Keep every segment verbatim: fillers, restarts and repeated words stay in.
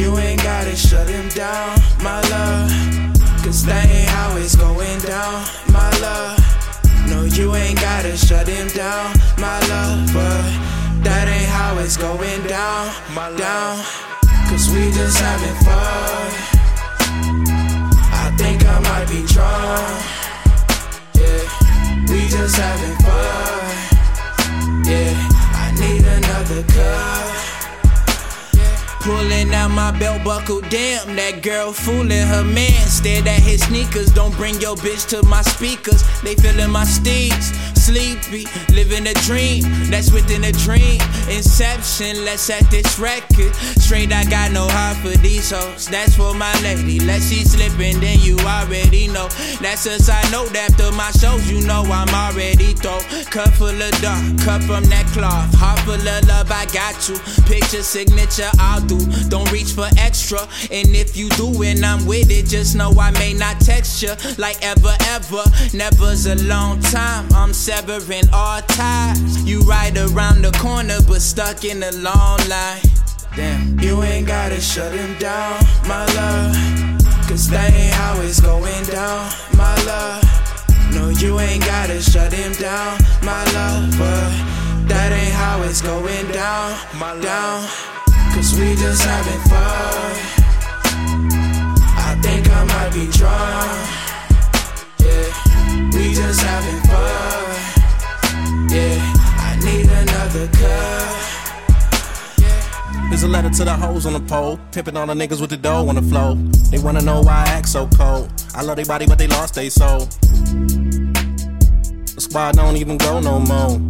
You ain't gotta shut him down, my love, cause that ain't how it's going down, my love. No, you ain't gotta shut him down, my love, but that ain't how it's going down, my down. Cause we just having fun, I think I might be drunk, yeah. We just having fun, yeah, I need another cup. Pulling out my belt buckle, damn, that girl fooling her man. Stared at his sneakers, don't bring your bitch to my speakers. They feeling my steeds, sleepy, living a dream. That's within a dream, inception, let's at this record. Straight, I got no heart for these hoes, that's for my lady. Let she slippin', then you already know. That's a side note, after my shows, you know I'm already throw. Cup full of dark, cup from that cloth. Heart full of love, I got you. Picture, signature, I'll do. Don't reach for extra, and if you do and I'm with it, just know I may not text you like ever, ever. Never's a long time, I'm severing all ties. You right around the corner, but stuck in a long line. Damn, you ain't gotta shut him down, my love, cause that ain't how it's going down, my love. No, you ain't gotta shut him down, my love, but that ain't how it's going down, my love. Cause we just having fun, I think I might be drunk, yeah. We just having fun, yeah, I need another cup. Here's a letter to the hoes on the pole, pimping all the niggas with the dough on the floor. They wanna know why I act so cold, I love they body but they lost they soul. That's why I don't even go no more,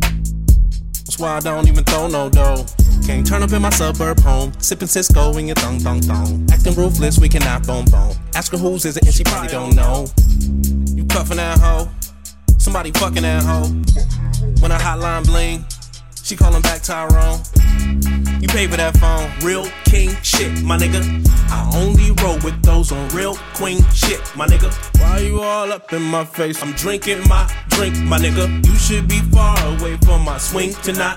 that's why I don't even throw no dough. Can't turn up in my suburb home, sippin' Cisco in your thong thong thong. Acting ruthless, we cannot bone bone. Ask her whose is it and she probably don't know. You cuffin' that hoe, somebody fucking that hoe. When a hotline bling, she callin' back Tyrone. You pay for that phone, real king shit, my nigga. I only roll with those on real queen shit, my nigga. Why you all up in my face? I'm drinking my drink, my nigga. You should be far away from my swing tonight.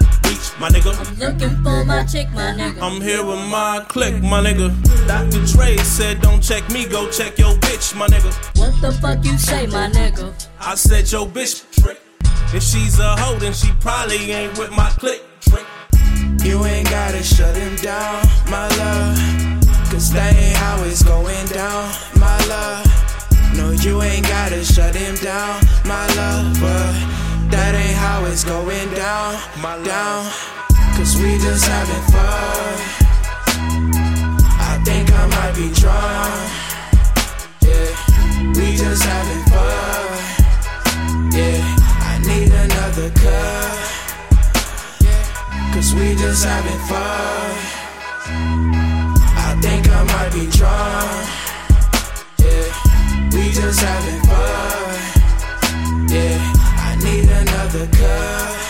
My nigga, I'm looking for my chick, my nigga. I'm here with my clique, my nigga. Doctor Dre said don't check me, go check your bitch, my nigga. What the fuck you say, my nigga? I said your bitch, trick. If she's a hoe, then she probably ain't with my clique, trick. You ain't gotta shut him down, my love, cause that ain't how it's going down, my love. No, you ain't gotta shut him down, my love, but that ain't how it's going down, my down. Cause we just having fun, I think I might be drunk, yeah. We just having fun, yeah, I need another cup, yeah. Cause we just having fun, I think I might be drunk, yeah. We just having fun, yeah, need another cup.